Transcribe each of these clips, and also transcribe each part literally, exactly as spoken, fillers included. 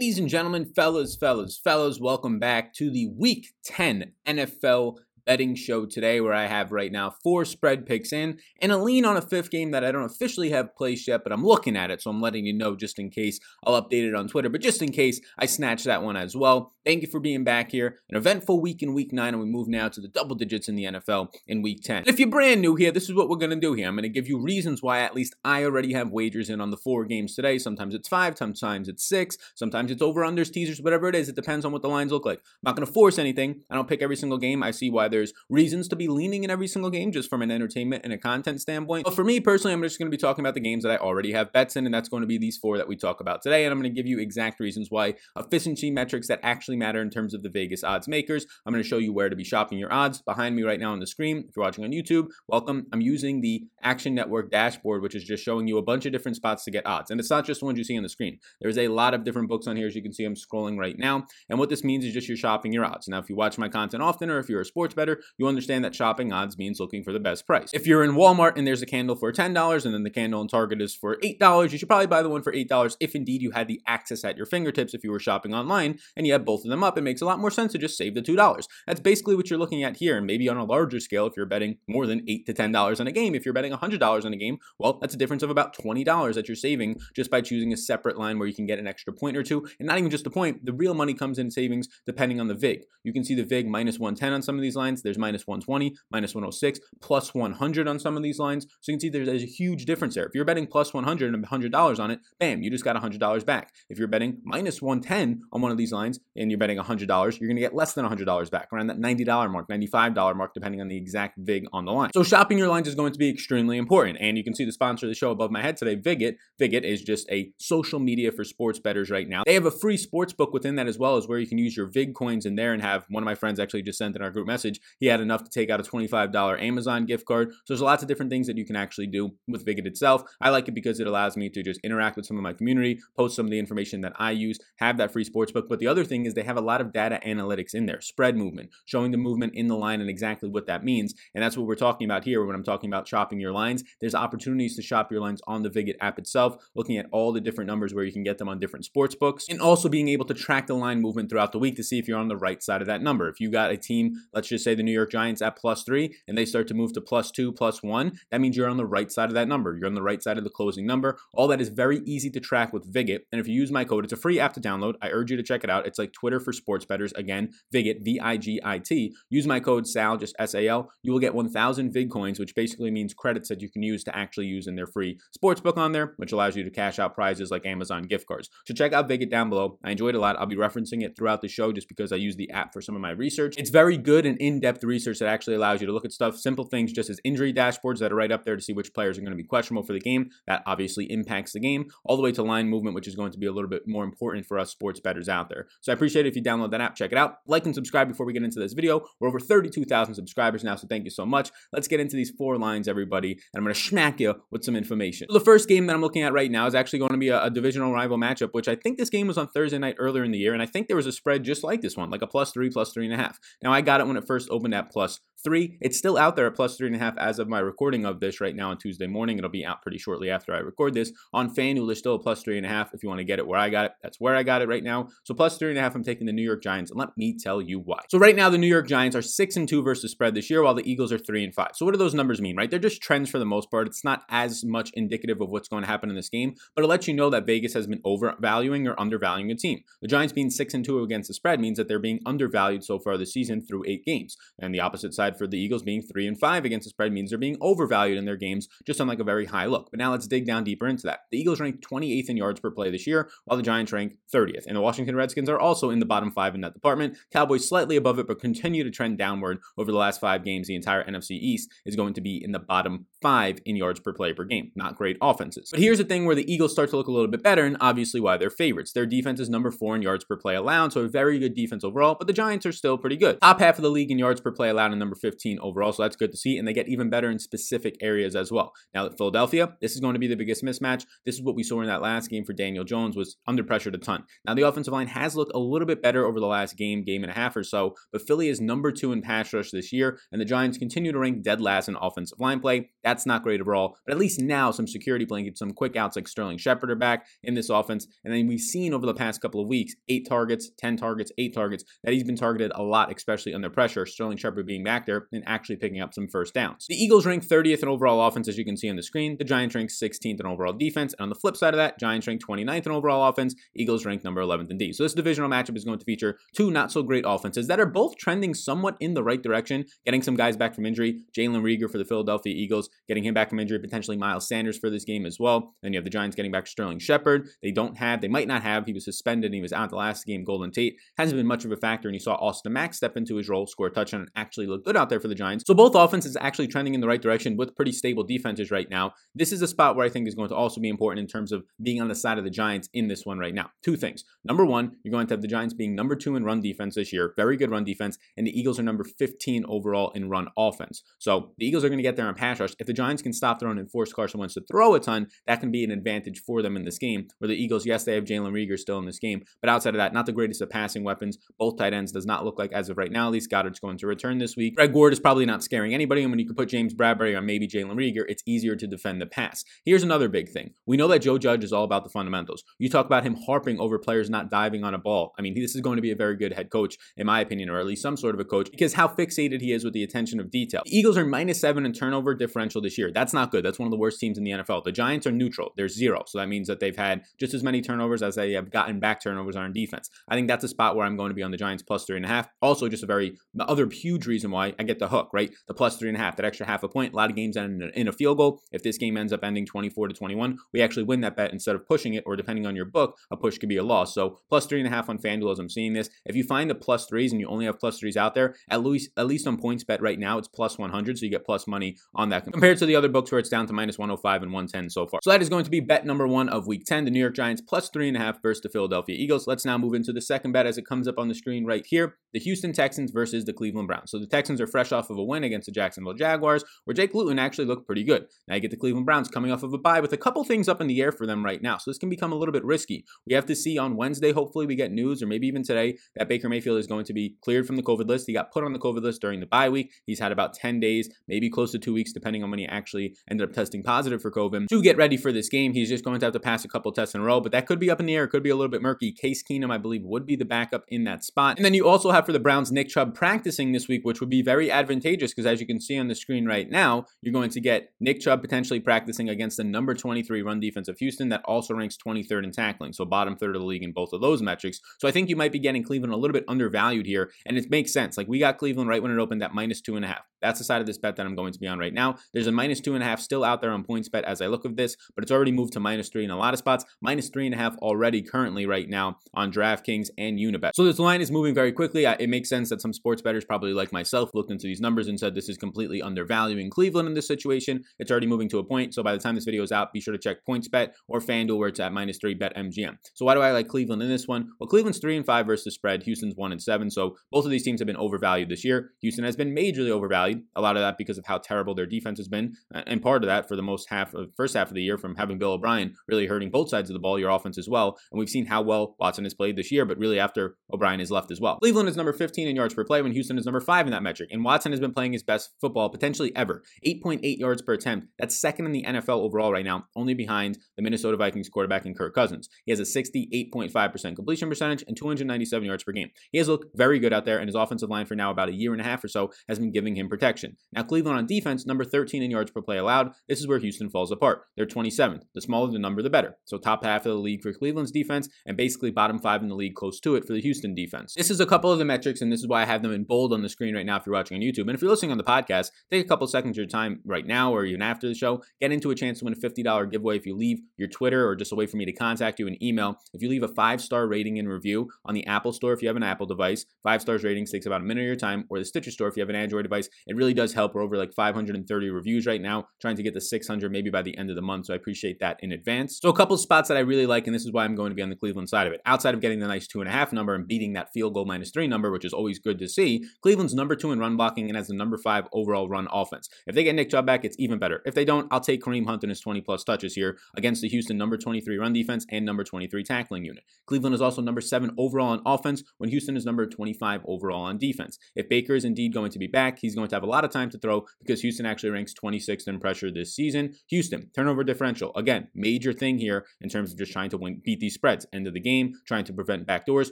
Ladies and gentlemen, fellas, fellas, fellas, welcome back to the Week ten N F L betting show today, where I have right now four spread picks in and a lean on a fifth game that I don't officially have placed yet, but I'm looking at it, so I'm letting you know just in case. I'll update it on Twitter, but just in case I snatch that one as well. Thank you for being back here. An eventful week in week nine, and we move now to the double digits in the N F L in week ten. If you're brand new here, this is what we're going to do here. I'm going to give you reasons why at least I already have wagers in on the four games today. Sometimes it's five, sometimes it's six, sometimes it's over-unders, teasers, whatever it is. It depends on what the lines look like. I'm not going to force anything. I don't pick every single game. I see why there's reasons to be leaning in every single game just from an entertainment and a content standpoint. But for me personally, I'm just going to be talking about the games that I already have bets in, and that's going to be these four that we talk about today. And I'm going to give you exact reasons why efficiency metrics that actually matter in terms of the Vegas odds makers. I'm going to show you where to be shopping your odds behind me right now on the screen. If you're watching on YouTube, welcome. I'm using the Action Network dashboard, which is just showing you a bunch of different spots to get odds. And it's not just the ones you see on the screen. There's a lot of different books on here, as you can see I'm scrolling right now. And what this means is just you're shopping your odds. Now, if you watch my content often, or if you're a sports better, you understand that shopping odds means looking for the best price. If you're in Walmart and there's a candle for ten dollars and then the candle in Target is for eight dollars, you should probably buy the one for eight dollars if indeed you had the access at your fingertips. If you were shopping online and you have both of them up, it makes a lot more sense to just save the two dollars. That's basically what you're looking at here. And maybe on a larger scale, if you're betting more than eight to ten dollars on a game, if you're betting one hundred dollars on a game, well, that's a difference of about twenty dollars that you're saving just by choosing a separate line where you can get an extra point or two. And not even just a point, the real money comes in savings depending on the vig. You can see the vig minus one ten on some of these lines. There's minus one twenty, minus one oh six, plus one hundred on some of these lines. So you can see there's, there's a huge difference there. If you're betting plus one hundred and one hundred dollars on it, bam, you just got one hundred dollars back. If you're betting minus one ten on one of these lines and you're betting one hundred dollars, you're going to get less than one hundred dollars back, around that ninety dollars mark, ninety-five dollars mark, depending on the exact vig on the line. So shopping your lines is going to be extremely important. And you can see the sponsor of the show above my head today, Vigit. Vigit is just a social media for sports bettors right now. They have a free sports book within that as well, as where you can use your vig coins in there and have one of my friends actually just sent in our group message. He had enough to take out a twenty-five dollars Amazon gift card. So there's lots of different things that you can actually do with Vigit itself. I like it because it allows me to just interact with some of my community, post some of the information that I use, have that free sportsbook. But the other thing is they have a lot of data analytics in there, spread movement, showing the movement in the line and exactly what that means. And that's what we're talking about here when I'm talking about shopping your lines. There's opportunities to shop your lines on the Vigit app itself, looking at all the different numbers where you can get them on different sportsbooks, and also being able to track the line movement throughout the week to see if you're on the right side of that number. If you got a team, let's just say the New York Giants at plus three, and they start to move to plus two, plus one, that means you're on the right side of that number. You're on the right side of the closing number. All that is very easy to track with Vigit. And if you use my code, it's a free app to download. I urge you to check it out. It's like Twitter for sports bettors. Again, Vigit, V I G I T. Use my code S A L, just S A L. You will get one thousand Vig coins, which basically means credits that you can use to actually use in their free sportsbook on there, which allows you to cash out prizes like Amazon gift cards. So check out Vigit down below. I enjoyed it a lot. I'll be referencing it throughout the show just because I use the app for some of my research. It's very good and in-depth research that actually allows you to look at stuff, simple things just as injury dashboards that are right up there to see which players are going to be questionable for the game. That obviously impacts the game, all the way to line movement, which is going to be a little bit more important for us sports bettors out there. So I appreciate it if you download that app, check it out. Like and subscribe before we get into this video. We're over thirty-two thousand subscribers now, so thank you so much. Let's get into these four lines, everybody, and I'm going to smack you with some information. So the first game that I'm looking at right now is actually going to be a, a divisional rival matchup, which I think this game was on Thursday night earlier in the year, and I think there was a spread just like this one, like a plus three, plus three and a half. Now, I got it when it first opened at plus three. It's still out there at plus three and a half as of my recording of this right now on Tuesday morning. It'll be out pretty shortly after I record this. On FanDuel, there's still a plus three and a half. If you want to get it where I got it, that's where I got it right now. So plus three and a half, I'm taking the New York Giants, and let me tell you why. So right now, the New York Giants are six and two versus spread this year, while the Eagles are three and five. So what do those numbers mean, right? They're just trends for the most part. It's not as much indicative of what's going to happen in this game, but it lets you know that Vegas has been overvaluing or undervaluing a team. The Giants being six and two against the spread means that they're being undervalued so far this season through eight games. And the opposite side for the Eagles being three and five against the spread means they're being overvalued in their games, just on like a very high look. But now let's dig down deeper into that. The Eagles rank twenty-eighth in yards per play this year, while the Giants rank thirtieth. And the Washington Redskins are also in the bottom five in that department. Cowboys slightly above it, but continue to trend downward over the last five games. The entire N F C East is going to be in the bottom five in yards per play per game. Not great offenses. But here's the thing where the Eagles start to look a little bit better, and obviously why they're favorites. Their defense is number four in yards per play allowed, so a very good defense overall, but the Giants are still pretty good. Top half of the league in yards yards per play allowed in number fifteen overall, so that's good to see, and they get even better in specific areas as well. Now, Philadelphia, this is going to be the biggest mismatch. This is what we saw in that last game for Daniel Jones, was under pressure a ton. Now, the offensive line has looked a little bit better over the last game, game and a half or so, but Philly is number two in pass rush this year, and the Giants continue to rank dead last in offensive line play. That's not great overall, but at least now some security blankets, some quick outs like Sterling Shepard are back in this offense, and then we've seen over the past couple of weeks, eight targets, ten targets, eight targets, that he's been targeted a lot, especially under pressure, Sterling Shepard being back there and actually picking up some first downs. The Eagles rank thirtieth in overall offense, as you can see on the screen. The Giants rank sixteenth in overall defense, and on the flip side of that, Giants rank twenty-ninth in overall offense, Eagles ranked number eleventh in D. So this divisional matchup is going to feature two not-so-great offenses that are both trending somewhat in the right direction, getting some guys back from injury. Jalen Reagor for the Philadelphia Eagles, getting him back from injury, potentially Miles Sanders for this game as well. And you have the Giants getting back Sterling Shepard. They don't have, they might not have, he was suspended and he was out the last game. Golden Tate hasn't been much of a factor, and you saw Austin Mack step into his role, score a touchdown, and actually look good out there for the Giants. So both offenses actually trending in the right direction with pretty stable defenses right now. This is a spot where I think is going to also be important in terms of being on the side of the Giants in this one right now. Two things. Number one, you're going to have the Giants being number two in run defense this year. Very good run defense. And the Eagles are number fifteen overall in run offense. So the Eagles are going to get there on pass rush. If the Giants can stop their own and force Carson Wentz to throw a ton, that can be an advantage for them in this game. Where the Eagles, yes, they have Jalen Reagor still in this game. But outside of that, not the greatest of passing weapons. Both tight ends does not look like, as of right now, at least Goddard's going to return this week. Greg Ward is probably not scaring anybody. And when you can put James Bradbury on maybe Jalen Reagor, it's easier to defend the pass. Here's another big thing. We know that Joe Judge is all about the fundamentals. You talk about him harping over players not diving on a ball. I mean, this is going to be a very good head coach, in my opinion, or at least some sort of a coach, because how fixated he is with the attention of detail. The Eagles are minus seven in turnover differential this year. That's not good. That's one of the worst teams in the N F L. The Giants are neutral. They're zero. So that means that they've had just as many turnovers as they have gotten back turnovers on defense. I think that's a spot where I'm going to be on the Giants plus three and a half. Also, just a very other huge reason why I get the hook, right? The plus three and a half, that extra half a point. A lot of games end in a field goal. If this game ends up ending twenty-four to twenty-one, we actually win that bet instead of pushing it, or depending on your book, a push could be a loss. So plus three and a half on FanDuel as I'm seeing this. If you find the plus threes and you only have plus threes out there, at least at least on PointsBet right now, it's plus one hundred. So you get plus money on that compared to the other books where it's down to minus one oh five and one ten so far. So that is going to be bet number one of week ten, the New York Giants plus three and a half versus the Philadelphia Eagles. Let's now move into the second bet as it comes up on the screen right here, the Houston Texans versus the Cleveland Browns. So the Texans are fresh off of a win against the Jacksonville Jaguars, where Jake Luton actually looked pretty good. Now you get the Cleveland Browns coming off of a bye with a couple things up in the air for them right now. So this can become a little bit risky. We have to see on Wednesday, hopefully we get news, or maybe even today, that Baker Mayfield is going to be cleared from the COVID list. He got put on the COVID list during the bye week. He's had about ten days, maybe close to two weeks, depending on when he actually ended up testing positive for COVID. To get ready for this game, he's just going to have to pass a couple tests in a row, but that could be up in the air. It could be a little bit murky. Case Keenum, I believe, would be the backup in that spot. And then you also have for the Browns, Nick Chubb practicing this week, which would be very advantageous because as you can see on the screen right now, you're going to get Nick Chubb potentially practicing against the number twenty-three run defense of Houston that also ranks twenty-third in tackling. So bottom third of the league in both of those metrics. So I think you might be getting Cleveland a little bit undervalued here. And it makes sense. Like we got Cleveland right when it opened at minus two and a half. That's the side of this bet that I'm going to be on right now. There's a minus two and a half still out there on PointsBet as I look at this, but it's already moved to minus three in a lot of spots, minus three and a half already currently right now on DraftKings and Unibet. So this line is moving very quickly. It makes sense that some sports bettors, probably like myself, looked into these numbers and said this is completely undervaluing Cleveland in this situation. It's already moving to a point. So by the time this video is out, be sure to check PointsBet or FanDuel where it's at minus three BetMGM. So why do I like Cleveland in this one? Well, Cleveland's three and five versus the spread. Houston's one and seven. So both of these teams have been overvalued this year. Houston has been majorly overvalued. A lot of that because of how terrible their defense has been, and part of that for the most half of first half of the year from having Bill O'Brien really hurting both sides of the ball, your offense as well. And we've seen how well Watson has played this year, but really after O'Brien is left as well. Cleveland is number fifteen in yards per play when Houston is number five in that metric, and Watson has been playing his best football potentially ever. eight point eight yards per attempt. That's second in the N F L overall right now, only behind the Minnesota Vikings quarterback and Kirk Cousins. He has a sixty-eight point five percent completion percentage and two hundred ninety-seven yards per game. He has looked very good out there, and his offensive line for now about a year and a half or so has been giving him protection. Now, Cleveland on defense, number thirteen in yards per play allowed. This is where Houston falls apart. They're twenty-seventh. The smaller the number, the better. So top half of the league for Cleveland's defense and basically bottom five in the league close to it for the Houston defense. This is a couple of the metrics, and this is why I have them in bold on the screen right now if you're watching on YouTube. And if you're listening on the podcast, take a couple seconds of your time right now or even after the show. Get into a chance to win a fifty dollars giveaway if you leave your Twitter or just a way for me to contact you an email. If you leave a five-star rating and review on the Apple Store if you have an Apple device, five stars ratings takes about a minute of your time, or the Stitcher Store if you have an Android device. It really does help. We're over like five hundred thirty reviews right now, trying to get to six hundred maybe by the end of the month. So I appreciate that in advance. So a couple spots that I really like, and this is why I'm going to be on the Cleveland side of it. Outside of getting the nice two and a half number and beating that field goal minus three number, which is always good to see, Cleveland's number two in run blocking and has the number five overall run offense. If they get Nick Chubb back, it's even better. If they don't, I'll take Kareem Hunt and his twenty plus touches here against the Houston number twenty-three run defense and number twenty-three tackling unit. Cleveland is also number seven overall on offense when Houston is number twenty-five overall on defense. If Baker is indeed going to be back, he's going to have a lot of time to throw because Houston actually ranks twenty-sixth in pressure this season. Houston, turnover differential. Again, major thing here in terms of just trying to win, beat these spreads. End of the game, trying to prevent backdoors.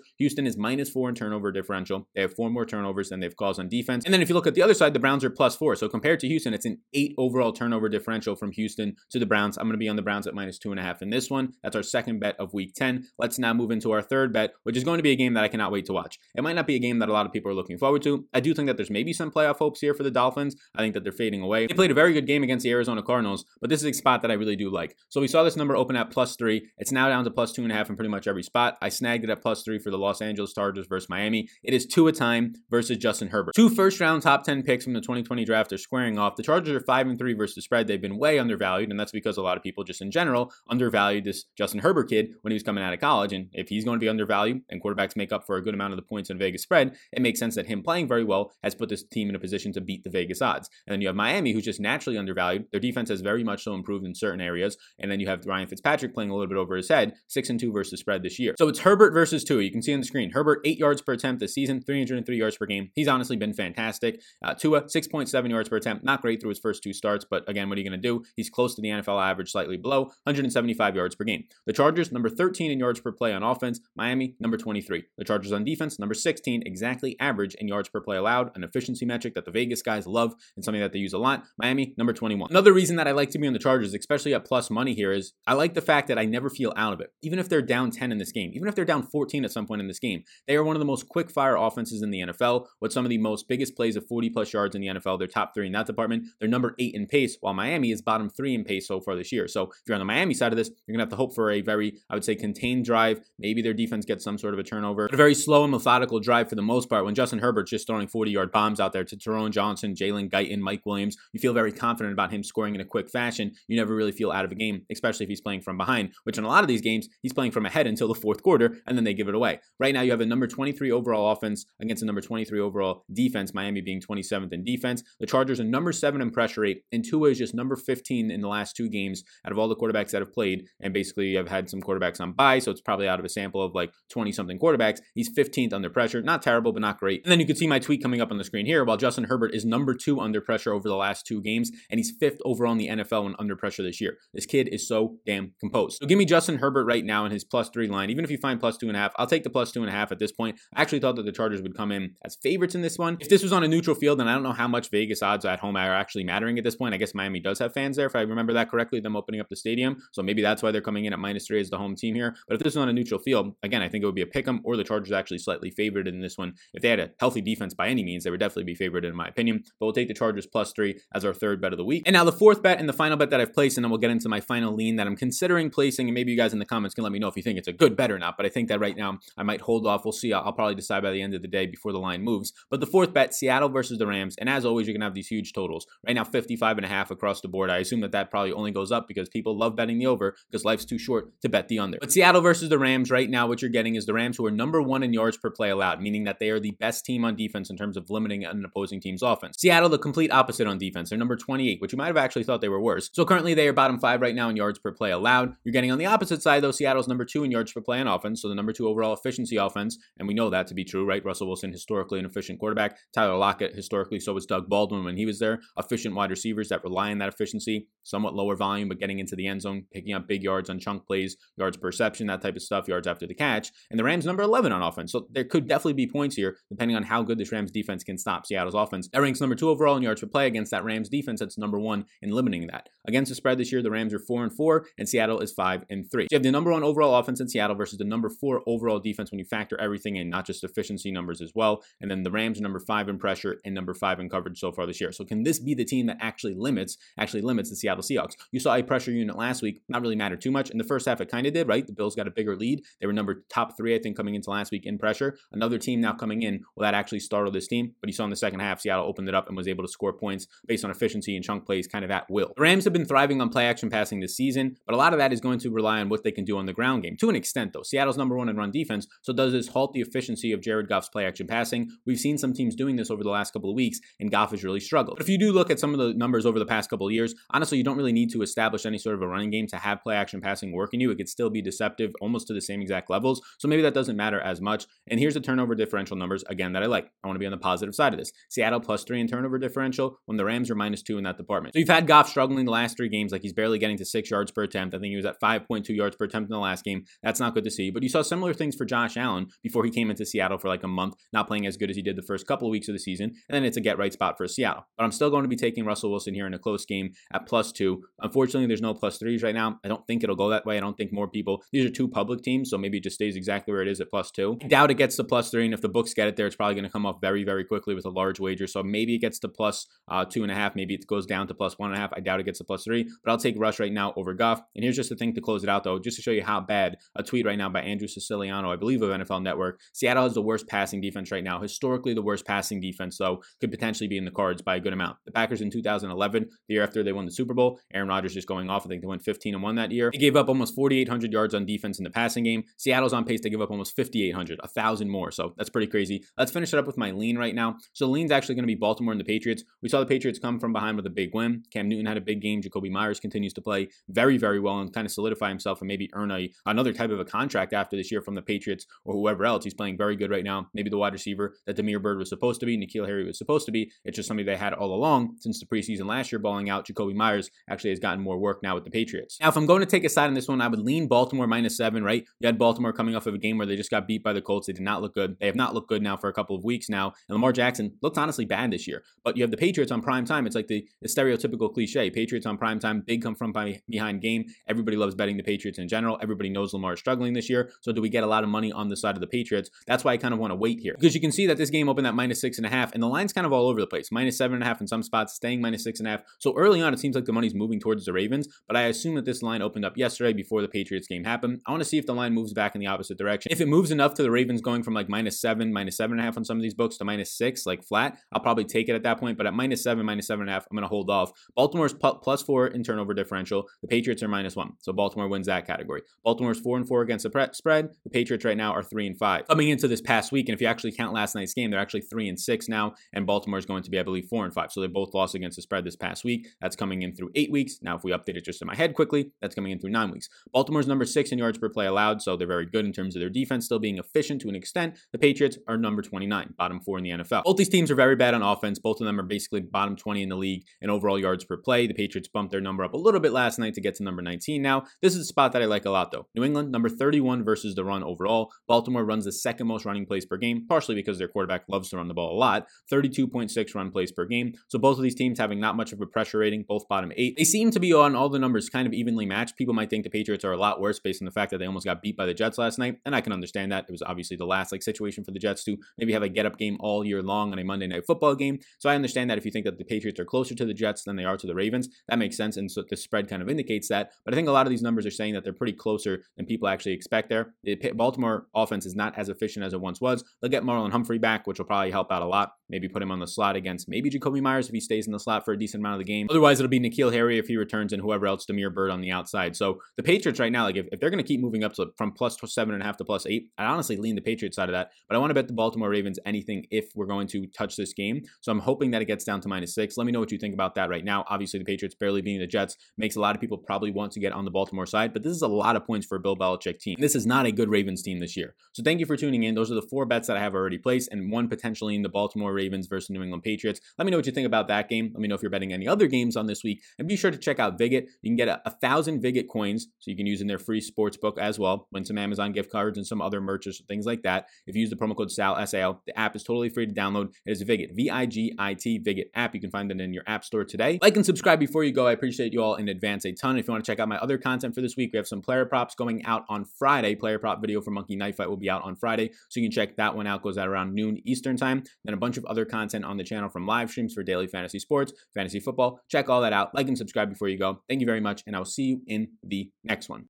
Houston is minus four in turnover differential. They have four more turnovers than they've caused on defense. And then if you look at the other side, the Browns are plus four. So compared to Houston, it's an eight overall turnover differential from Houston to the Browns. I'm going to be on the Browns at minus two and a half in this one. That's our second bet of week ten. Let's now move into our third bet, which is going to be a game that I cannot wait to watch. It might not be a game that a lot of people are looking forward to. I do think that there's maybe some playoff hopes here for the Dolphins. I think that they're fading away. They played a very good game against the Arizona Cardinals, but this is a spot that I really do like. So we saw this number open at plus three. It's now down to plus two and a half in pretty much every spot. I snagged it at plus three for the Los Angeles Chargers versus Miami. It is two a time versus Justin Herbert. Two first round top ten picks from the twenty twenty draft are squaring off. The Chargers are five and three versus the spread. They've been way undervalued, and that's because a lot of people just in general undervalued this Justin Herbert kid when he was coming out of college. And if he's going to be undervalued and quarterbacks make up for a good amount of the points in Vegas spread, it makes sense that him playing very well has put this team in a position to beat the Vegas odds. And then you have Miami, who's just naturally undervalued. Their defense has very much so improved in certain areas. And then you have Ryan Fitzpatrick playing a little bit over his head, six and two versus the spread this year. So it's Herbert versus two. You can see on the screen, Herbert, eight yards per attempt this season, three hundred three yards per game. He's honestly been fantastic. Uh, Tua, six point seven yards per attempt. Not great through his first two starts, but again, what are you going to do? He's close to the N F L average, slightly below, one hundred seventy-five yards per game. The Chargers, number thirteen in yards per play on offense. Miami, number twenty-three. The Chargers on defense, number sixteen, exactly average in yards per play allowed, an efficiency metric that the Vegas guys love and something that they use a lot. Miami, number twenty-one. Another reason that I like to be on the Chargers, especially at plus money here, is I like the fact that I never feel out of it. Even if they're down ten in this game, even if they're down fourteen at some point in this game, they are one of the most quick fire offenses in the N F L with some of the most biggest plays of forty plus yards in the N F L. They're top three in that department. They're number eight in pace, while Miami is bottom three in pace so far this year. So if you're on the Miami side of this, you're going to have to hope for a very, I would say, contained drive. Maybe their defense gets some sort of a turnover, but a very slow and methodical drive for the most part. When Justin Herbert's just throwing forty-yard bombs out there to Teron Johnson, Jalen Guyton, Mike Williams, you feel very confident about him scoring in a quick fashion. You never really feel out of a game, especially if he's playing from behind, which in a lot of these games, he's playing from ahead until the fourth quarter, and then they give it away. Right now, you have a number twenty-three overall offense against a number twenty-three overall defense, Miami being twenty-seventh in defense. The Chargers are number seven in pressure rate, and Tua is just number fifteen in the last two games out of all the quarterbacks that have played, and basically have had some quarterbacks on bye, so it's probably out of a sample of like twenty-something quarterbacks. He's fifteenth under pressure. Not terrible, but not great. And then you can see my tweet coming up on the screen here, while Justin Herbert is number two under pressure over the last two games, and he's fifth overall in the N F L when under pressure this year. This kid is so damn composed. So give me Justin Herbert right now in his plus three line. Even if you find plus two and a half, I'll take the plus two and a half at this point. I actually thought that the Chargers would come in as favorites in this one. If this was on a neutral field, then I don't know how much Vegas odds at home are actually mattering at this point. I guess Miami does have fans there, if I remember that correctly, them opening up the stadium. So maybe that's why they're coming in at minus three as the home team here. But if this was on a neutral field, again, I think it would be a pick 'em, or the Chargers actually slightly favored in this one. If they had a healthy defense by any means, they would definitely be favored in my opinion. But we'll take the Chargers plus three as our third bet of the week. And now the fourth bet and the final bet that I've placed, and then we'll get into my final lean that I'm considering placing. And maybe you guys in the comments can let me know if you think it's a good bet or not. But I think that right now I might hold off. We'll see. I'll probably decide by the end of the day before the line moves. But the fourth bet, Seattle versus the Rams. And as always, you're going to have these huge totals. Right now, fifty-five and a half across the board. I assume that that probably only goes up because people love betting the over because life's too short to bet the under. But Seattle versus the Rams right now, what you're getting is the Rams, who are number one in yards per play allowed, meaning that they are the best team on defense in terms of limiting an opposing team's offense. Seattle, the complete opposite on defense. They're number twenty-eight, which you might have actually thought they were worse. So currently they are bottom five right now in yards per play allowed. You're getting on the opposite side though, Seattle's number two in yards per play on offense, so the number two overall efficiency offense, and we know that to be true, right? Russell Wilson, historically an efficient quarterback. Tyler Lockett, historically, so was Doug Baldwin when he was there. Efficient wide receivers that rely on that efficiency, somewhat lower volume, but getting into the end zone, picking up big yards on chunk plays, yards per reception, that type of stuff, yards after the catch. And the Rams number eleven on offense. So there could definitely be points here, depending on how good this Rams defense can stop Seattle's offense. That ranks number two overall in yards per play against that Rams defense that's number one in limiting that. Against the spread this year, the Rams are four and four and Seattle is five and three. So you have the number one overall offense in Seattle versus the number four overall defense when you factor everything in, not just efficiency numbers as well. And then the Rams are number five in pressure and number five in coverage so far this year. So can this be the team that actually limits, actually limits the Seattle Seahawks? You saw a pressure unit last week, not really matter too much. In the first half, it kind of did, right? The Bills got a bigger lead. They were number top three, I think, coming into last week in pressure. Another team now coming in, will that actually startle this team? But you saw in the second half, Seattle opened it up and was able to score points based on efficiency and chunk plays kind of at will. The Rams have been thriving on play action passing this season, but a lot of that is going to rely on what they can do on the ground game. To an extent, though, Seattle's number one in run defense, so does this halt the efficiency of Jared Goff's play action passing? We've we've seen some teams doing this over the last couple of weeks, and Goff has really struggled. But if you do look at some of the numbers over the past couple of years, honestly, you don't really need to establish any sort of a running game to have play action passing work in you. It could still be deceptive almost to the same exact levels. So maybe that doesn't matter as much. And here's the turnover differential numbers again that I like. I want to be on the positive side of this. Seattle plus three in turnover differential when the Rams are minus two in that department. So you've had Goff struggling the last three games. Like he's barely getting to six yards per attempt. I think he was at five point two yards per attempt in the last game. That's not good to see. But you saw similar things for Josh Allen before he came into Seattle for like a month, not playing as good as he did the first couple of weeks of the season. And then it's a get right spot for Seattle. But I'm still going to be taking Russell Wilson here in a close game at plus two. Unfortunately, there's no plus threes right now. I don't think it'll go that way. I don't think more people, these are two public teams, so maybe it just stays exactly where it is at plus two. I doubt it gets to plus three. And if the books get it there, it's probably going to come off very, very quickly with a large wager. So maybe it gets to plus uh, two and a half. Maybe it goes down to plus one and a half. I doubt it gets to plus three, but I'll take Rush right now over Goff. And here's just the thing to close it out though, just to show you how bad a tweet right now by Andrew Siciliano, I believe of N F L Network. Seattle has the worst passing defense right now. Historically, the worst passing defense though could potentially be in the cards by a good amount. The Packers in two thousand eleven, the year after they won the Super Bowl, Aaron Rodgers just going off. I think they went fifteen and one that year. They gave up almost forty-eight hundred yards on defense in the passing game. Seattle's on pace to give up almost fifty-eight hundred, one thousand more. So that's pretty crazy. Let's finish it up with my lean right now. So the lean's actually going to be Baltimore and the Patriots. We saw the Patriots come from behind with a big win. Cam Newton had a big game. Jacoby Myers continues to play very, very well and kind of solidify himself and maybe earn a, another type of a contract after this year from the Patriots or whoever else. He's playing very good right now. Maybe the wide receiver that Demir Bird was supposed to be, N'Keal Harry was supposed to be. It's just something they had all along since the preseason last year, balling out. Jacoby Myers actually has gotten more work now with the Patriots. Now, if I'm going to take a side in this one, I would lean Baltimore minus seven, right? You had Baltimore coming off of a game where they just got beat by the Colts. They did not look good. They have not looked good now for a couple of weeks now. And Lamar Jackson looks honestly bad this year, but you have the Patriots on prime time. It's like the, the stereotypical cliche. Patriots on prime time, big come from by, behind game. Everybody loves betting the Patriots in general. Everybody knows Lamar is struggling this year. So do we get a lot of money on the side of the Patriots? That's why I kind of want to wait here because you can see that this game opened at minus six and a half and the line's kind of all over the place. Minus seven and a half in some spots, staying minus six and a half. So early on, it seems like the money's moving towards the Ravens, but I assume that this line opened up yesterday before the Patriots game happened. I want to see if the line moves back in the opposite direction. If it moves enough to the Ravens going from like minus seven, minus seven and a half on some of these books to minus six, like flat, I'll probably take it at that point. But at minus seven, minus seven and a half, I'm going to hold off. Baltimore's pu- plus four in turnover differential. The Patriots are minus one. So Baltimore wins that category. Baltimore's four and four against the pre- spread. The Patriots right now are three and five. Coming into this past week, and if you actually count last night's game, they're actually three and six now. And Baltimore's going to be, I believe, four and five. So they both lost against the spread this past week. That's coming in through eight weeks. Now, if we update it just in my head quickly, that's coming in through nine weeks. Baltimore's number six in yards per play allowed. So they're very good in terms of their defense, still being efficient to an extent. The Patriots are number twenty-nine, bottom four in the N F L. Both these teams are very bad on offense. Both of them are basically bottom twenty in the league in overall yards per play. The Patriots bumped their number up a little bit last night to get to number nineteen now. This is a spot that I like a lot though. New England, number thirty-one versus the run overall. Baltimore runs the second most running plays per game, partially because their quarterback loves to run the ball a lot. thirty-two point six run plays per game. So both of these teams having not much of a pressure rating, both bottom eight. They seem to be on all the numbers kind of evenly matched. People might think the Patriots are a lot worse based on the fact that they almost got beat by the Jets last night. And I can understand that. It was obviously the last like situation for the Jets to maybe have a get-up game all year long on a Monday Night Football game. So I understand that if you think that the Patriots are closer to the Jets than they are to the Ravens, that makes sense. And so the spread kind of indicates that. But I think a lot of these numbers are saying that they're pretty closer than people actually expect there. The Baltimore offense is not as efficient as it once was. They'll get Marlon Humphrey back, which will probably help out a lot. Maybe put him on the slot against maybe Jacoby Myers if he stays in the slot for a decent amount of the game. Otherwise, it'll be N'Keal Harry if he returns and whoever else, Demir Bird on the outside. So the Patriots right now, like if, if they're going to keep moving up to, from plus seven and a half to plus eight, I honestly lean the Patriots side of that. But I want to bet the Baltimore Ravens anything if we're going to touch this game. So I'm hoping that it gets down to minus six. Let me know what you think about that right now. Obviously, the Patriots barely beating the Jets makes a lot of people probably want to get on the Baltimore side, but this is a lot of points for a Bill Belichick team. This is not a good Ravens team this year. So thank you for tuning in. Those are the four bets that I have already placed and one potentially in the Baltimore Ravens versus New England Patriots. Let me know what you think about that game. Let me know if you're betting any other games on this week, and be sure to check out Vigit. You can get a, a thousand Vigit coins, so you can use in their free sports book as well. Win some Amazon gift cards and some other merches, things like that. If you use the promo code S A L, S A L, the app is totally free to download. It is Vigit, V I G I T, Vigit app. You can find it in your app store today. Like and subscribe before you go. I appreciate you all in advance a ton. If you want to check out my other content for this week, we have some player props going out on Friday. Player prop video for Monkey Knife Fight will be out on Friday, so you can check that one out. Goes out around noon Eastern time. Then a bunch of other content on the channel from live streams for daily fantasy sports, fantasy football. Check all that out. Like and subscribe before you go. Thank you very much, and I'll see you in the next one.